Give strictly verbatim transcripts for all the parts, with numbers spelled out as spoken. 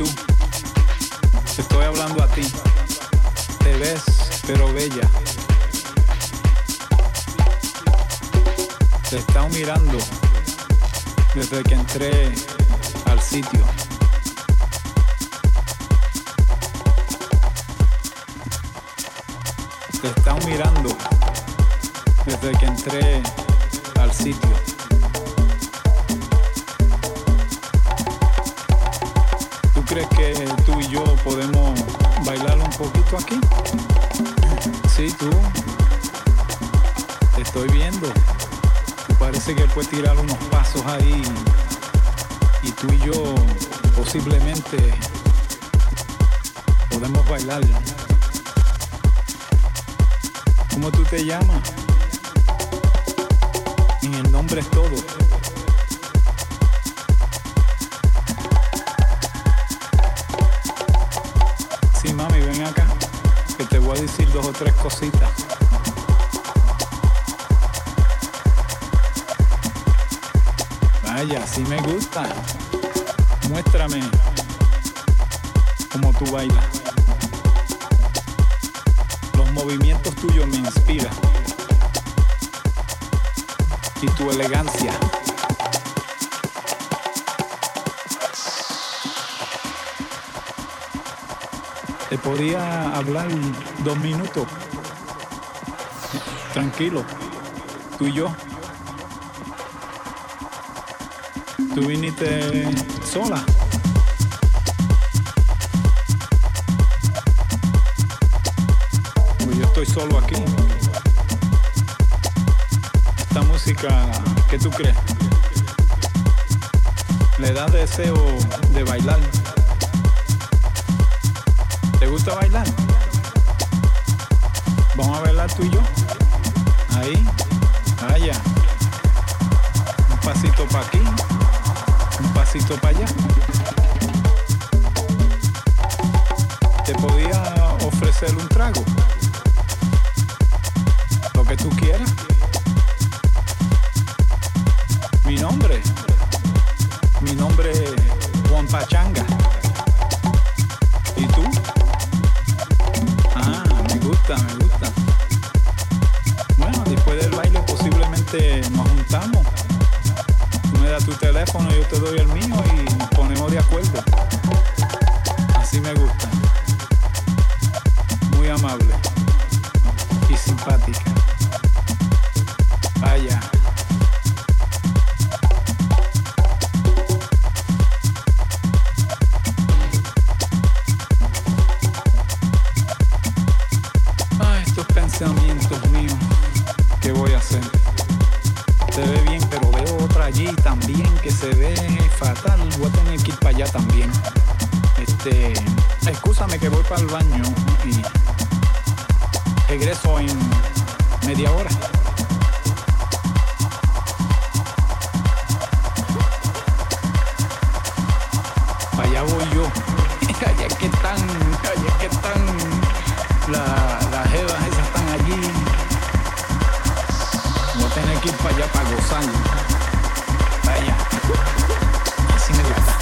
tú. Te estoy hablando a ti. Te ves, pero bella. Te he estado mirando desde que entré al sitio. Te he estado mirando desde que entré al sitio. ¿Crees que tú y yo podemos bailar un poquito aquí? Sí, tú. Te estoy viendo. Parece que puedes tirar unos pasos ahí. Y tú y yo posiblemente podemos bailar. ¿Cómo tú te llamas? Y el nombre es todo. Voy a decir dos o tres cositas. Vaya, si me gusta. Muéstrame cómo tú bailas. Los movimientos tuyos me inspiran. Y tu elegancia. Te podía hablar dos minutos. Tranquilo, tú y yo. Tú viniste sola. Pues yo estoy solo aquí. Esta música, ¿qué tú crees? Le da deseo de bailar. ¿Te gusta bailar? Vamos a bailar tú y yo. Ahí, allá. Un pasito para aquí, un pasito para allá. Te podía ofrecer un trago. Lo que tú quieras. Mi nombre. Mi nombre es Juan Pachanga. ¿Y tú? Me gusta. Bueno, después del baile posiblemente nos juntamos. Tú me das tu teléfono, yo te doy el mío y nos ponemos de acuerdo. Así me gusta. Muy amable y simpática. Vaya. Pensamientos míos, ¿qué voy a hacer? Se ve bien, pero veo otra allí también que se ve fatal. Voy a tener que ir para allá también. Este, excúsame que voy para el baño y regreso en media hora. Para allá voy yo. Allá que están, allá que están la, las jevas esas. Allí voy a tener que ir para allá para gozar. Para allá. Así me gusta.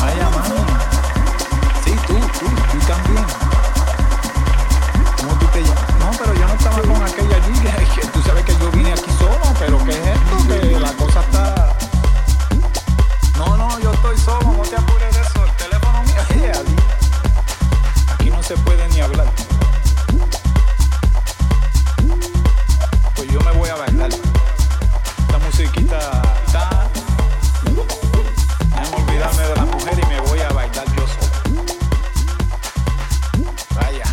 Vaya, mami. Sí, tú, tú, tú también. ¿Cómo tú te llamas? No, pero yo no estaba con aquella allí. Que tú sabes que yo vine aquí solo, pero ¿qué es esto? Que la cosa está. No, no, yo estoy solo, no te apures de eso. El teléfono mío. Yeah. No se puede ni hablar. Pues yo me voy a bailar. Esta musiquita está. Déjame olvidarme de la mujer y me voy a bailar yo solo. Vaya.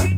You